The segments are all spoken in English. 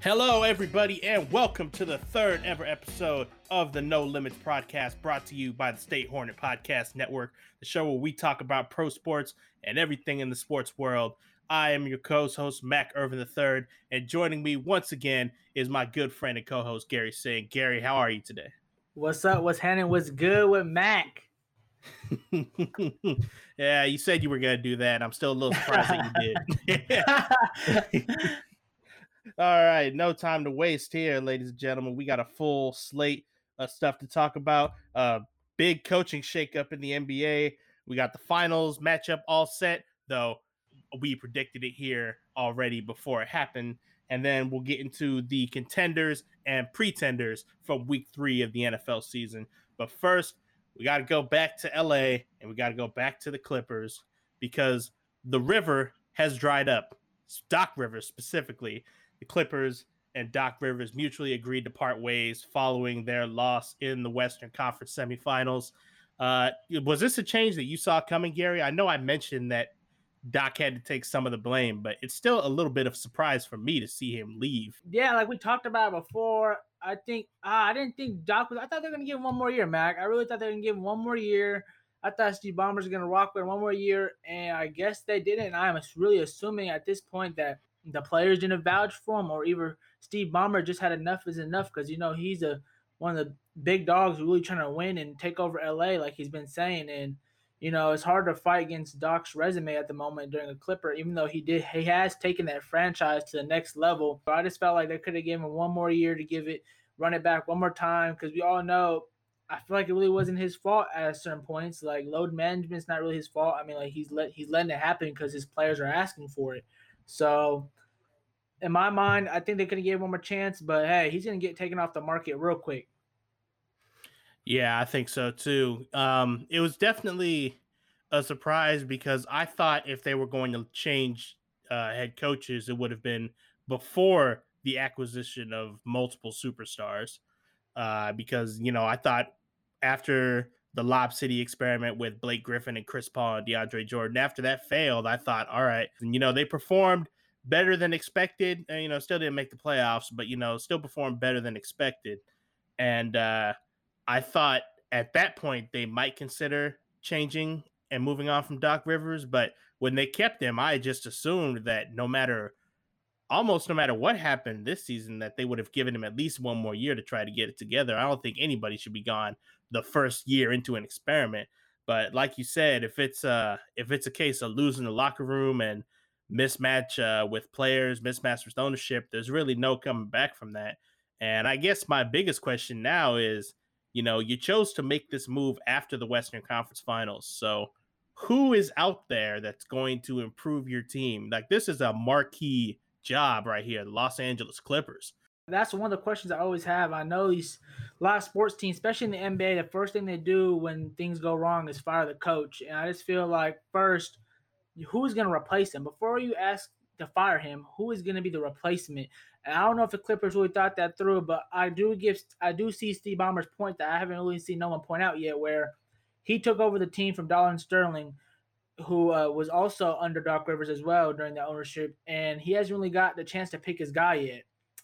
Hello, everybody, and welcome to the third ever episode of the No Limits Podcast, brought to you by the State Hornet Podcast Network, the show where we talk about pro sports and everything in the sports world. I am your co-host, Mac Irvin III, and joining me once again is my good friend and co-host, Gary Singh. Gary, how are you today? What's up? What's happening? What's good with Mac? Yeah, you said you were going to do that. I'm still a little surprised that you did. All right, no time to waste here, ladies and gentlemen. We got a full slate of stuff to talk about. Big coaching shakeup in the NBA. We got the finals matchup all set, though we predicted it here already before it happened. And then we'll get into the contenders and pretenders from week 3 of the NFL season. But first, we got to go back to LA and we got to go back to the Clippers because the river has dried up. Doc Rivers specifically. The Clippers and Doc Rivers mutually agreed to part ways following their loss in the Western Conference semifinals. Was this a change that you saw coming, Gary? I know I mentioned that Doc had to take some of the blame, but it's still a little bit of a surprise for me to see him leave. Yeah, like we talked about before, I thought they were going to give him one more year, Mac. I really thought they were going to give him one more year. I thought Steve Ballmer was going to rock with him one more year, and I guess they didn't. And I'm really assuming at this point that the players didn't vouch for him, or even Steve Ballmer just had enough is enough because, you know, he's one of the big dogs really trying to win and take over LA like he's been saying. And, you know, it's hard to fight against Doc's resume at the moment during a Clipper, even though he has taken that franchise to the next level. But I just felt like they could have given him one more year to run it back one more time because we all know I feel like it really wasn't his fault at certain points. Like load management's not really his fault. I mean, like he's letting it happen because his players are asking for it. So, in my mind, I think they could have gave him a chance, but hey, he's going to get taken off the market real quick. Yeah, I think so too. It was definitely a surprise because I thought if they were going to change head coaches, it would have been before the acquisition of multiple superstars. Because, you know, I thought after the Lob City experiment with Blake Griffin and Chris Paul and DeAndre Jordan, after that failed, I thought, all right, you know, they performed better than expected and, you know, still didn't make the playoffs, but, you know, still performed better than expected. And I thought at that point they might consider changing and moving on from Doc Rivers. But when they kept him, I just assumed that no matter what happened this season, that they would have given him at least one more year to try to get it together. I don't think anybody should be gone the first year into an experiment. But like you said, if it's a case of losing the locker room and mismatch with players, mismatch with ownership, there's really no coming back from that. And I guess my biggest question now is, you know, you chose to make this move after the Western Conference Finals. So who is out there that's going to improve your team? Like this is a marquee job right here, the Los Angeles Clippers. That's one of the questions I always have. I know a lot of sports teams, especially in the NBA, the first thing they do when things go wrong is fire the coach. And I just feel like first, who's going to replace him? Before you ask to fire him, who is going to be the replacement? And I don't know if the Clippers really thought that through, but I do see Steve Ballmer's point that I haven't really seen no one point out yet, where he took over the team from Dolan Sterling, who was also under Doc Rivers as well during the ownership, and he hasn't really got the chance to pick his guy yet.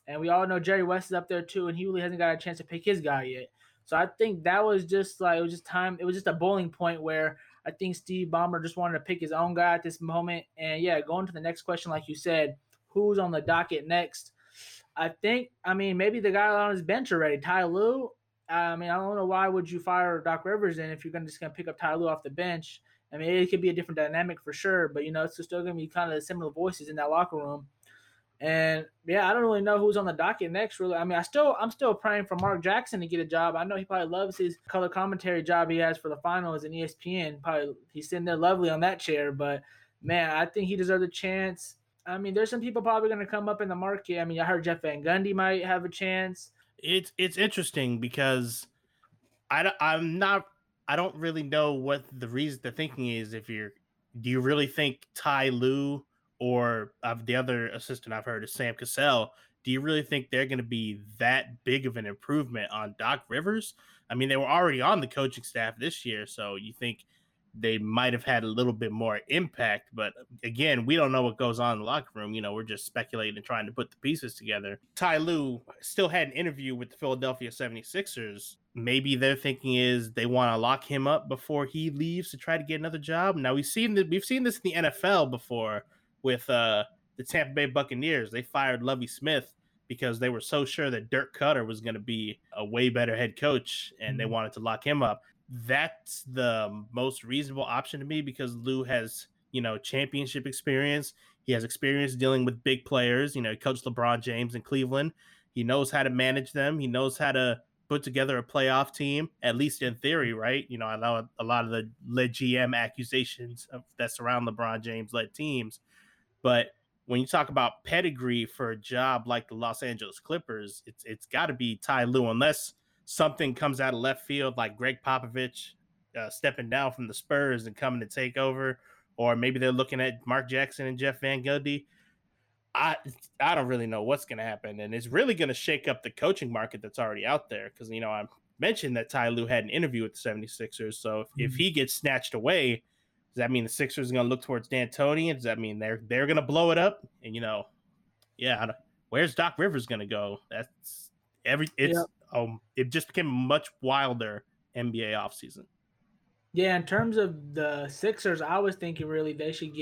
And we all know Jerry West is up there too, and he really hasn't got a chance to pick his guy yet. So I think that was just like, it was just time. It was just a boiling point where I think Steve Ballmer just wanted to pick his own guy at this moment. And yeah, going to the next question, like you said, who's on the docket next? I think, I mean, maybe the guy on his bench already, Ty Lue. I mean, I don't know why would you fire Doc Rivers then if you're just going to pick up Ty Lue off the bench. I mean, it could be a different dynamic for sure, but, you know, it's still going to be kind of similar voices in that locker room. And, yeah, I don't really know who's on the docket next, really. I mean, I'm still praying for Mark Jackson to get a job. I know he probably loves his color commentary job he has for the finals and ESPN. Probably he's sitting there lovely on that chair, but, man, I think he deserves a chance. I mean, there's some people probably going to come up in the market. I mean, I heard Jeff Van Gundy might have a chance. It's interesting because I don't really know what the thinking is. Do you really think Ty Lue or the other assistant I've heard is Sam Cassell? Do you really think they're going to be that big of an improvement on Doc Rivers? I mean, they were already on the coaching staff this year, so you think they might have had a little bit more impact. But again, we don't know what goes on in the locker room. You know, we're just speculating and trying to put the pieces together. Ty Lue still had an interview with the Philadelphia 76ers. Maybe their thinking is they want to lock him up before he leaves to try to get another job. Now, we've seen this in the NFL before with the Tampa Bay Buccaneers. They fired Lovie Smith because they were so sure that Dirk Cutter was going to be a way better head coach, and they wanted to lock him up. That's the most reasonable option to me because Lou has, you know, championship experience. He has experience dealing with big players. You know, he coached LeBron James in Cleveland. He knows how to manage them. He knows how to put together a playoff team, at least in theory, right? You know, I know a lot of the GM accusations that surround LeBron James-led teams, but when you talk about pedigree for a job like the Los Angeles Clippers, it's got to be Ty Lue, unless something comes out of left field like Greg Popovich stepping down from the Spurs and coming to take over, or maybe they're looking at Mark Jackson and Jeff Van Gundy. I don't really know what's going to happen, and it's really going to shake up the coaching market that's already out there because, you know, I mentioned that Ty Lue had an interview with the 76ers, so if he gets snatched away, does that mean the Sixers are going to look towards D'Antoni? Does that mean they're going to blow it up? And, you know, yeah, where's Doc Rivers going to go? It just became a much wilder NBA offseason. Yeah, in terms of the Sixers, I was thinking really they should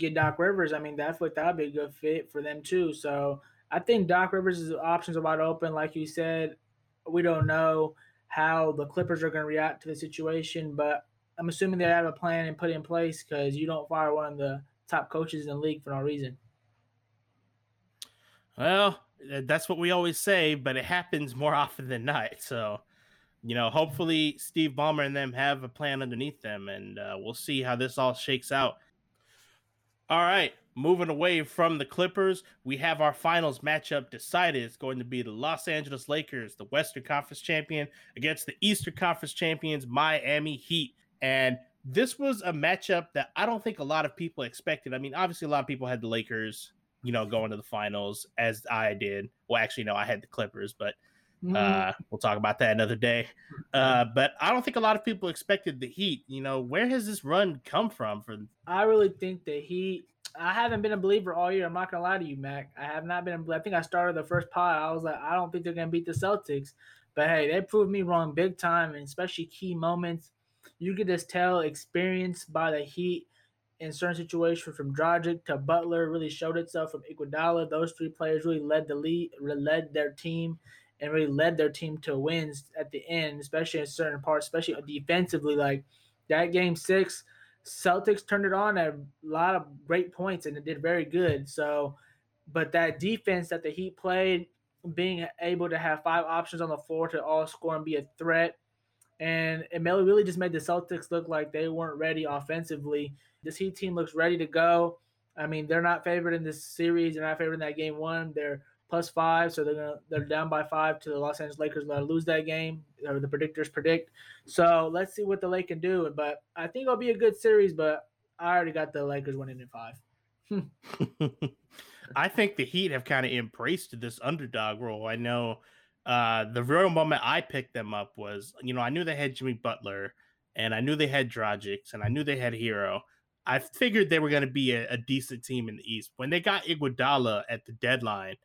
get Doc Rivers. I mean, that'd be a good fit for them too. So I think Doc Rivers' options are wide open. Like you said, we don't know how the Clippers are going to react to the situation, but I'm assuming they have a plan and put in place because you don't fire one of the top coaches in the league for no reason. Well, that's what we always say, but it happens more often than not. So, you know, hopefully Steve Ballmer and them have a plan underneath them, and we'll see how this all shakes out. All right, moving away from the Clippers, we have our finals matchup decided. It's going to be the Los Angeles Lakers, the Western Conference champion, against the Eastern Conference champions, Miami Heat. And this was a matchup that I don't think a lot of people expected. I mean, obviously, a lot of people had the Lakers, you know, going to the finals, as I did. Well, actually, no, I had the Clippers, but we'll talk about that another day. But I don't think a lot of people expected the Heat. You know, where has this run come from? I really think the Heat. I haven't been a believer all year. I'm not going to lie to you, Mac. I have not been. I think I started the first pod. I was like, I don't think they're going to beat the Celtics. But, hey, they proved me wrong big time, and especially key moments. You could just tell experience by the Heat in certain situations, from Dragic to Butler, really showed itself. From Iguodala, those three players really led their team, and really led their team to wins at the end, especially in certain parts, especially defensively. Like that Game 6, Celtics turned it on at a lot of great points, and it did very good. So, but that defense that the Heat played, being able to have five options on the floor to all score and be a threat. And it really just made the Celtics look like they weren't ready offensively. This Heat team looks ready to go. I mean, they're not favored in this series. They're not favored in that Game 1. They're +5, so they're down by 5 to the Los Angeles Lakers. They're going to lose that game, or the predictors predict. So let's see what the Lakers can do. But I think it'll be a good series, but I already got the Lakers winning in 5. I think the Heat have kind of embraced this underdog role. I know the real moment I picked them up was, you know, I knew they had Jimmy Butler, and I knew they had Dragic, and I knew they had Hero. I figured they were going to be a decent team in the East. When they got Iguodala at the deadline,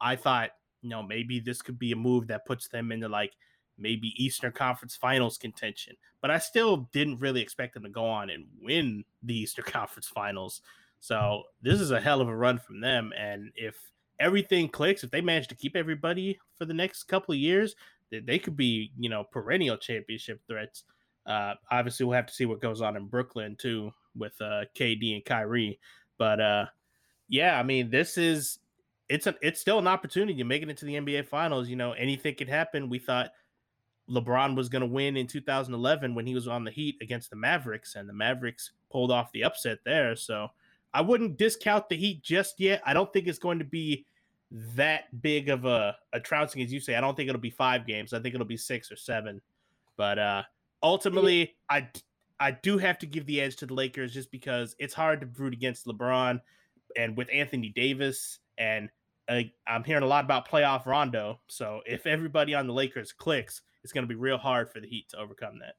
I thought, you know, maybe this could be a move that puts them into, like, maybe Eastern Conference Finals contention. But I still didn't really expect them to go on and win the Eastern Conference Finals. So this is a hell of a run from them, and if everything clicks, if they manage to keep everybody for the next couple of years, they could be, you know, perennial championship threats. Obviously, we'll have to see what goes on in Brooklyn, too, with KD and Kyrie. But, yeah, I mean, it's still an opportunity to make it into the NBA Finals. You know, anything could happen. We thought LeBron was going to win in 2011 when he was on the Heat against the Mavericks, and the Mavericks pulled off the upset there. So I wouldn't discount the Heat just yet. I don't think it's going to be that big of a trouncing, as you say. I don't think it'll be 5 games. I think it'll be 6 or 7. But ultimately, I do have to give the edge to the Lakers just because it's hard to root against LeBron and with Anthony Davis. And I'm hearing a lot about playoff Rondo. So if everybody on the Lakers clicks, it's going to be real hard for the Heat to overcome that.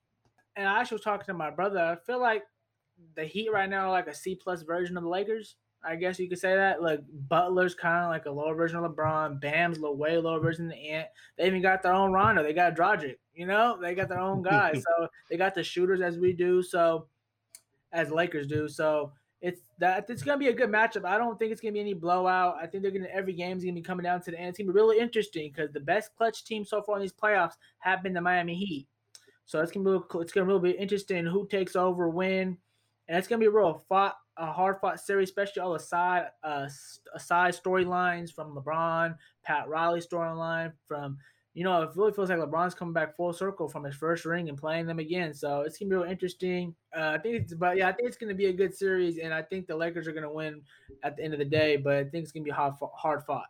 And I actually was talking to my brother. I feel like the Heat right now are like a C-plus version of the Lakers. I guess you could say that. Like, Butler's kind of like a lower version of LeBron. Bam's a way lower version of the Ant. They even got their own Rondo. They got Dragic. You know, they got their own guys. So they got the shooters as we do. So as Lakers do. So it's going to be a good matchup. I don't think it's going to be any blowout. I think every game's going to be coming down to the end. It's going to be really interesting because the best clutch team so far in these playoffs have been the Miami Heat. So it's going to be interesting who takes over when. And it's going to be a hard-fought series, especially all aside storylines from LeBron, Pat Riley storyline from, you know, it really feels like LeBron's coming back full circle from his first ring and playing them again. So it's going to be real interesting. I think it's going to be a good series, and I think the Lakers are going to win at the end of the day, but I think it's going to be hard-fought.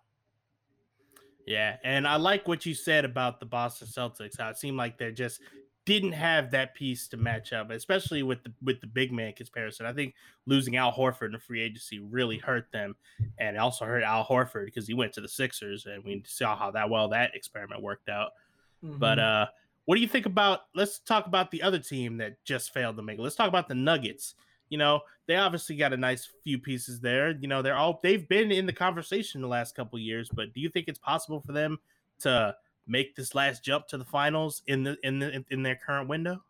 Yeah, and I like what you said about the Boston Celtics, how it seemed like they're just – didn't have that piece to match up, especially with the big man comparison. I think losing Al Horford in free agency really hurt them, and it also hurt Al Horford because he went to the Sixers, and we saw how that experiment worked out. Mm-hmm. But what do you think about? Let's talk about the other team that just failed to make it. Let's talk about the Nuggets. You know, they obviously got a nice few pieces there. You know, they've been in the conversation the last couple of years. But do you think it's possible for them to make this last jump to the finals in their current window?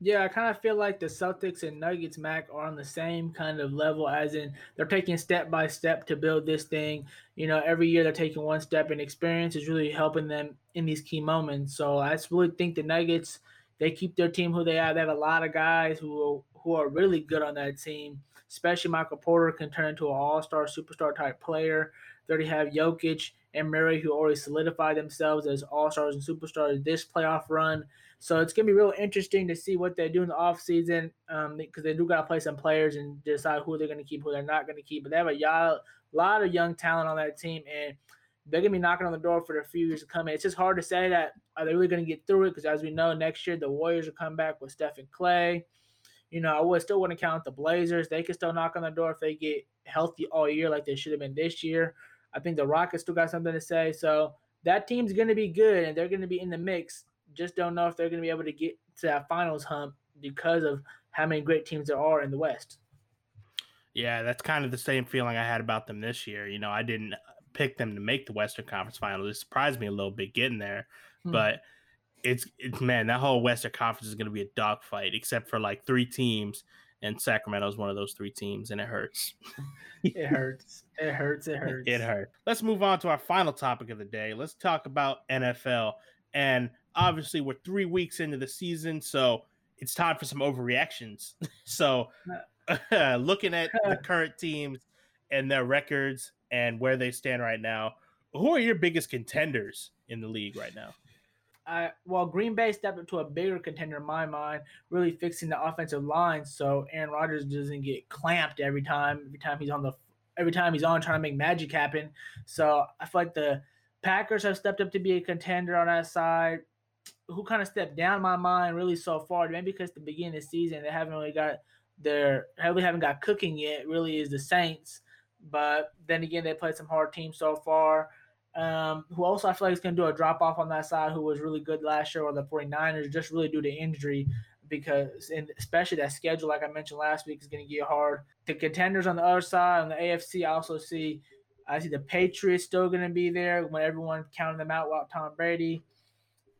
Yeah, I kind of feel like the Celtics and Nuggets, Mac, are on the same kind of level, as in they're taking step by step to build this thing. You know, every year they're taking one step, and experience is really helping them in these key moments. So I just really think the Nuggets, they keep their team who they have. They have a lot of guys who are really good on that team, especially Michael Porter can turn into an all-star, superstar-type player. They already have Jokic and Murray, who already solidified themselves as all-stars and superstars this playoff run. So it's going to be real interesting to see what they do in the offseason, because they do got to play some players and decide who they're going to keep, who they're not going to keep. But they have a lot of young talent on that team, and they're going to be knocking on the door for the few years to come. It's just hard to say that are they really going to get through it, because as we know, next year the Warriors will come back with Steph and Clay. You know, I would still want to count the Blazers. They can still knock on the door if they get healthy all year like they should have been this year. I think the Rockets still got something to say. So that team's going to be good, and they're going to be in the mix. Just don't know if they're going to be able to get to that finals hump because of how many great teams there are in the West. Yeah, that's kind of the same feeling I had about them this year. You know, I didn't pick them to make the Western Conference Finals. It surprised me a little bit getting there. But it's man, that whole Western Conference is going to be a dogfight, except for like three teams. And Sacramento is one of those three teams, and it hurts. It hurts. It hurts. It hurts. It hurts. Let's move on to our final topic of the day. Let's talk about NFL. And obviously, we're 3 weeks into the season, so it's time for some overreactions. So looking at the current teams and their records and where they stand right now, who are your biggest contenders in the league right now? Green Bay stepped up to a bigger contender in my mind, really fixing the offensive line so Aaron Rodgers doesn't get clamped every time he's on trying to make magic happen. So I feel like the Packers have stepped up to be a contender on that side. Who kind of stepped down my mind really so far, maybe because at the beginning of the season they haven't really got cooking yet, really is the Saints. But then again, they played some hard teams so far. Who also I feel like is going to do a drop-off on that side, who was really good last year, or the 49ers, just really due to injury, because and especially that schedule, like I mentioned last week, is going to get hard. The contenders on the other side, on the AFC, I see the Patriots still going to be there when everyone counted them out without Tom Brady.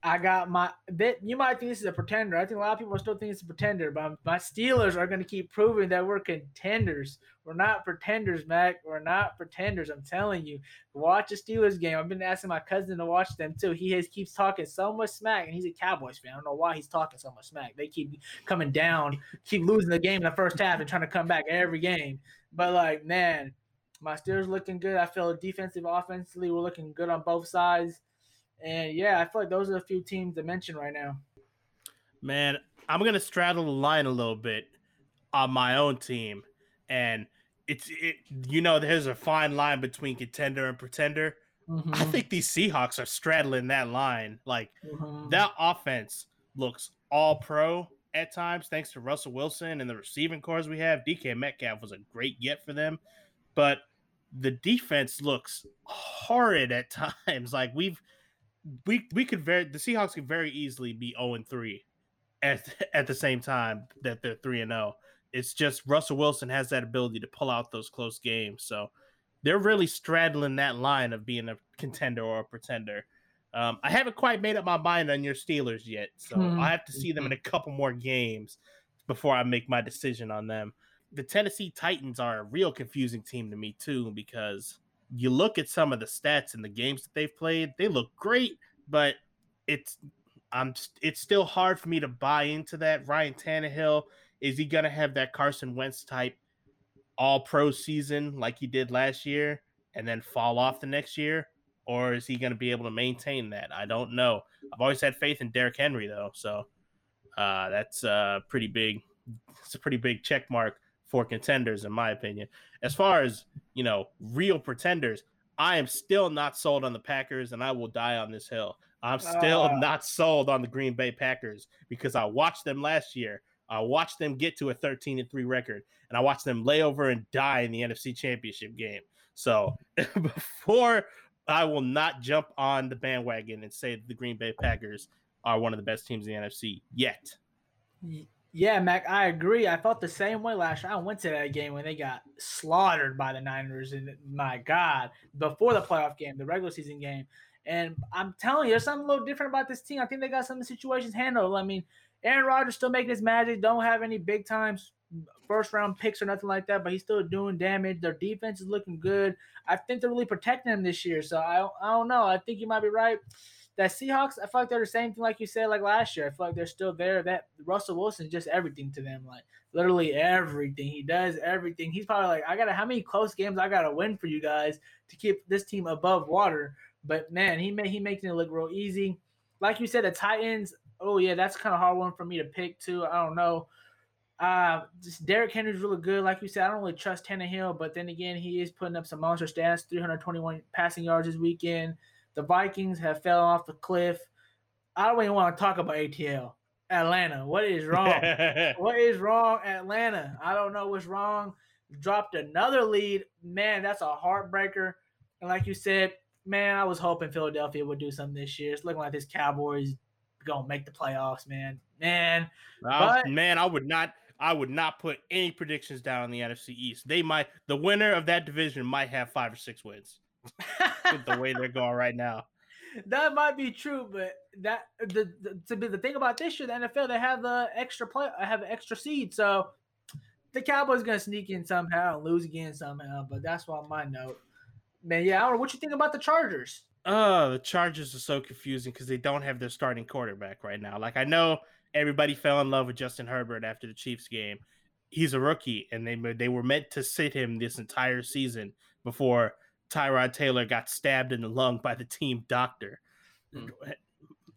You might think this is a pretender. I think a lot of people still think it's a pretender, but my Steelers are going to keep proving that we're contenders. We're not pretenders, Mac. We're not pretenders. I'm telling you, watch a Steelers game. I've been asking my cousin to watch them too. He keeps talking so much smack, and he's a Cowboys fan. I don't know why he's talking so much smack. They keep coming down, keep losing the game in the first half and trying to come back every game. But like, man, my Steelers looking good. I feel defensive, offensively, we're looking good on both sides. And, yeah, I feel like those are a few teams to mention right now. Man, I'm going to straddle the line a little bit on my own team. And, there's a fine line between contender and pretender. Mm-hmm. I think these Seahawks are straddling that line. Like, that offense looks all pro at times, thanks to Russell Wilson and the receiving corps we have. DK Metcalf was a great get for them. But the defense looks horrid at times. Like, the Seahawks could very easily be 0-3 at the same time that they're 3-0. It's just Russell Wilson has that ability to pull out those close games. So they're really straddling that line of being a contender or a pretender. I haven't quite made up my mind on your Steelers yet, so I have to see them in a couple more games before I make my decision on them. The Tennessee Titans are a real confusing team to me, too, because you look at some of the stats in the games that they've played, they look great, but it's still hard for me to buy into that. Ryan Tannehill, is he going to have that Carson Wentz type all-pro season like he did last year and then fall off the next year? Or is he going to be able to maintain that? I don't know. I've always had faith in Derrick Henry, though, so that's pretty big. It's a pretty big check mark for contenders, in my opinion. As far as, you know, real pretenders, I am still not sold on the Packers, and I will die on this hill. I'm still not sold on the Green Bay Packers because I watched them last year. I watched them get to a 13-3 record, and I watched them lay over and die in the NFC Championship game. So before I will not jump on the bandwagon and say that the Green Bay Packers are one of the best teams in the NFC yet. Yeah, Mac, I agree. I felt the same way last year. I went to that game when they got slaughtered by the Niners, and my God, before the playoff game, the regular season game. And I'm telling you, there's something a little different about this team. I think they got some of the situations handled. I mean, Aaron Rodgers still making his magic, don't have any big times, first-round picks or nothing like that, but he's still doing damage. Their defense is looking good. I think they're really protecting him this year, so I don't know. I think you might be right. That Seahawks, I feel like they're the same thing like you said like last year. I feel like they're still there. That Russell Wilson, just everything to them, like literally everything. He does everything. He's probably like, how many close games I got to win for you guys to keep this team above water? But, man, he makes it look real easy. Like you said, the Titans, oh, yeah, that's kind of hard one for me to pick, too. I don't know. Just Derrick Henry's really good. Like you said, I don't really trust Tannehill, but then again, he is putting up some monster stats, 321 passing yards this weekend. The Vikings have fell off the cliff. I don't even want to talk about ATL. Atlanta, what is wrong? What is wrong, Atlanta? I don't know what's wrong. Dropped another lead. Man, that's a heartbreaker. And like you said, man, I was hoping Philadelphia would do something this year. It's looking like this Cowboys going to make the playoffs, man. I would not put any predictions down in the NFC East. The winner of that division might have 5 or 6 wins. With the way they're going right now, that might be true, but the thing about this year, the NFL, they have the extra play, have an extra seed, so the Cowboys gonna sneak in somehow and lose again somehow. But that's why my note, man. Yeah, I don't know what you think about the Chargers. The Chargers are so confusing because they don't have their starting quarterback right now. Like, I know everybody fell in love with Justin Herbert after the Chiefs game. He's a rookie, and they were meant to sit him this entire season before Tyrod Taylor got stabbed in the lung by the team doctor.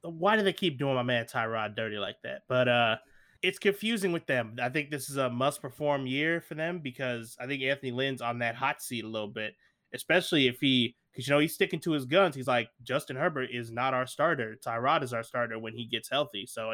Why do they keep doing my man Tyrod dirty like that? But it's confusing with them. I think this is a must-perform year for them because I think Anthony Lynn's on that hot seat a little bit, especially if he's sticking to his guns. He's like, Justin Herbert is not our starter. Tyrod is our starter when he gets healthy. So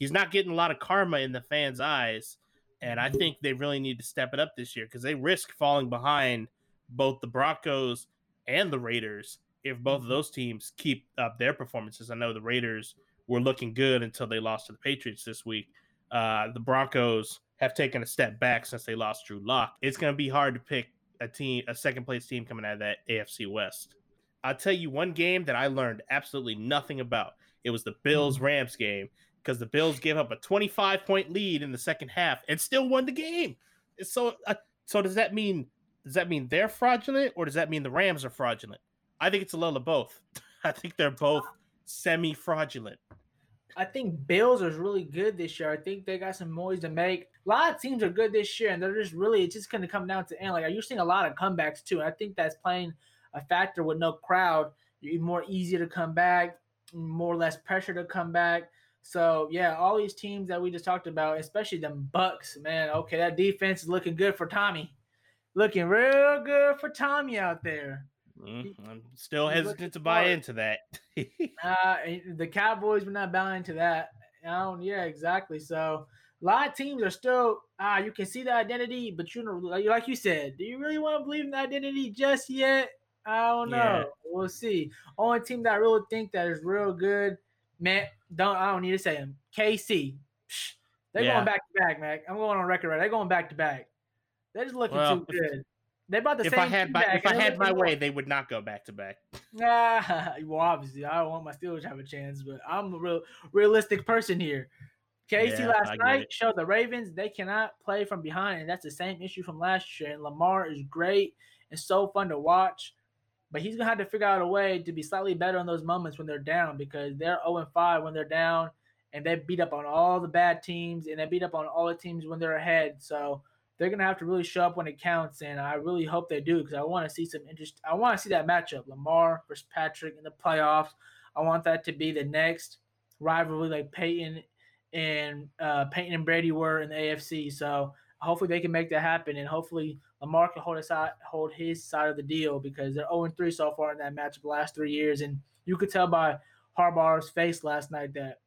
he's not getting a lot of karma in the fans' eyes, and I think they really need to step it up this year because they risk falling behind both the Broncos and the Raiders if both of those teams keep up their performances. I know the Raiders were looking good until they lost to the Patriots this week. The Broncos have taken a step back since they lost Drew Lock. It's going to be hard to pick a second-place team coming out of that AFC West. I'll tell you one game that I learned absolutely nothing about. It was the Bills-Rams game because the Bills gave up a 25-point lead in the second half and still won the game. So does that mean they're fraudulent, or does that mean the Rams are fraudulent? I think it's a little of both. I think they're both semi-fraudulent. I think Bills is really good this year. I think they got some noise to make. A lot of teams are good this year, and they're just really – it's just going to come down to end. Like, you're seeing a lot of comebacks, too. I think that's playing a factor with no crowd. You're more easy to come back, more or less pressure to come back. So, yeah, all these teams that we just talked about, especially them Bucks, man, okay, that defense is looking good for Tommy. Looking real good for Tommy out there. I'm still hesitant to buy into that. The Cowboys were not buying into that. Yeah, exactly. So a lot of teams are still, you can see the identity, but you know, like you said, do you really want to believe in the identity just yet? I don't know. Yeah. We'll see. Only team that I really think that is real good, man, I don't need to say them. KC. They're going back to back, Mac. I'm going on record right. They're going back to back. They're just looking too good. They bought the If I had my way, they would not go back to back. Nah, well, obviously, I don't want my Steelers to have a chance, but I'm a realistic person here. KC last night showed the Ravens they cannot play from behind, and that's the same issue from last year. And Lamar is great and so fun to watch, but he's gonna have to figure out a way to be slightly better in those moments when they're down, because they're 0-5 when they're down, and they beat up on all the bad teams, and they beat up on all the teams when they're ahead. So they're gonna have to really show up when it counts, and I really hope they do, because I want to see some interest. I want to see that matchup, Lamar versus Patrick, in the playoffs. I want that to be the next rivalry, like Peyton and Brady were in the AFC. So hopefully they can make that happen, and hopefully Lamar can hold his side of the deal, because they're 0-3 so far in that matchup the last 3 years. And you could tell by Harbaugh's face last night that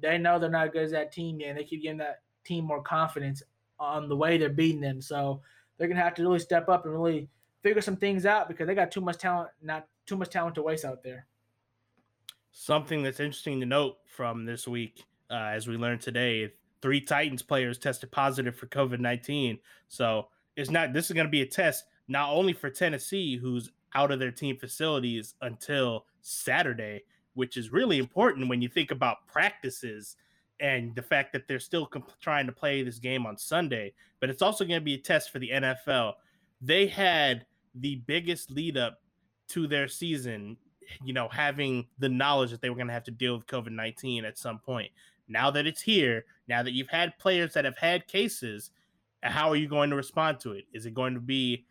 they know they're not good as that team yet, and they keep giving that team more confidence on the way they're beating them. So they're going to have to really step up and really figure some things out, because they got too much talent to waste out there. Something that's interesting to note from this week, as we learned today, 3 Titans players tested positive for COVID-19. So this is going to be a test not only for Tennessee, who's out of their team facilities until Saturday, which is really important when you think about practices and the fact that they're still trying to play this game on Sunday. But it's also going to be a test for the NFL. They had the biggest lead up to their season, having the knowledge that they were going to have to deal with COVID-19 at some point. Now that it's here, now that you've had players that have had cases, how are you going to respond to it? Is it going to be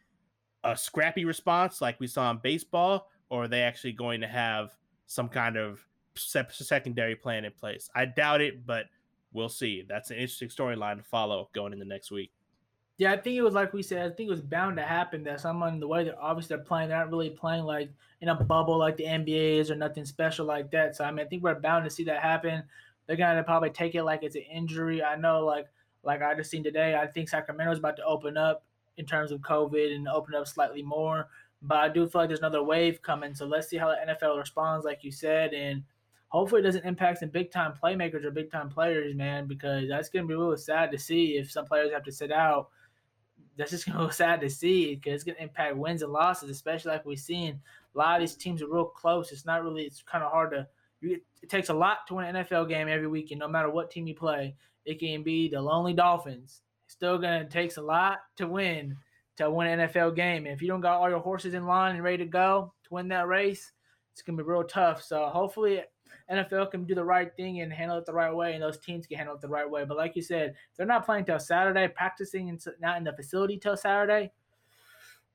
a scrappy response like we saw in baseball, or are they actually going to have some kind of secondary plan in place? I doubt it, but we'll see. That's an interesting storyline to follow going into next week. Yeah, I think it was like we said, I think it was bound to happen that someone, the way that obviously they're playing, they're not really playing like in a bubble like the NBA is or nothing special like that. So, I think we're bound to see that happen. They're going to probably take it like it's an injury. I know, like I just seen today, I think Sacramento is about to open up in terms of COVID and open up slightly more. But I do feel like there's another wave coming. So let's see how the NFL responds, like you said. And hopefully it doesn't impact some big-time playmakers or big-time players, man, because that's going to be really sad to see if some players have to sit out. That's just going to be sad to see, because it's going to impact wins and losses, especially like we've seen. A lot of these teams are real close. It's kind of hard to – it takes a lot to win an NFL game every week, and no matter what team you play, it can be the lonely Dolphins. It's still going to takes a lot to win an NFL game. And if you don't got all your horses in line and ready to go to win that race, it's going to be real tough. So hopefully NFL can do the right thing and handle it the right way, and those teams can handle it the right way. But like you said, they're not playing till Saturday, practicing and not in the facility till Saturday.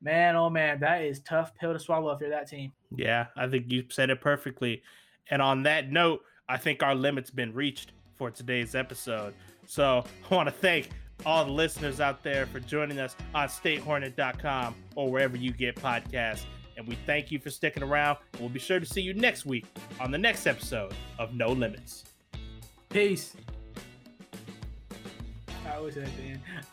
Man, oh man, that is tough pill to swallow if you're that team. Yeah, I think you said it perfectly. And on that note, I think our limit's been reached for today's episode. So I want to thank all the listeners out there for joining us on statehornet.com or wherever you get podcasts. And we thank you for sticking around. We'll be sure to see you next week on the next episode of No Limits. Peace. I always have been.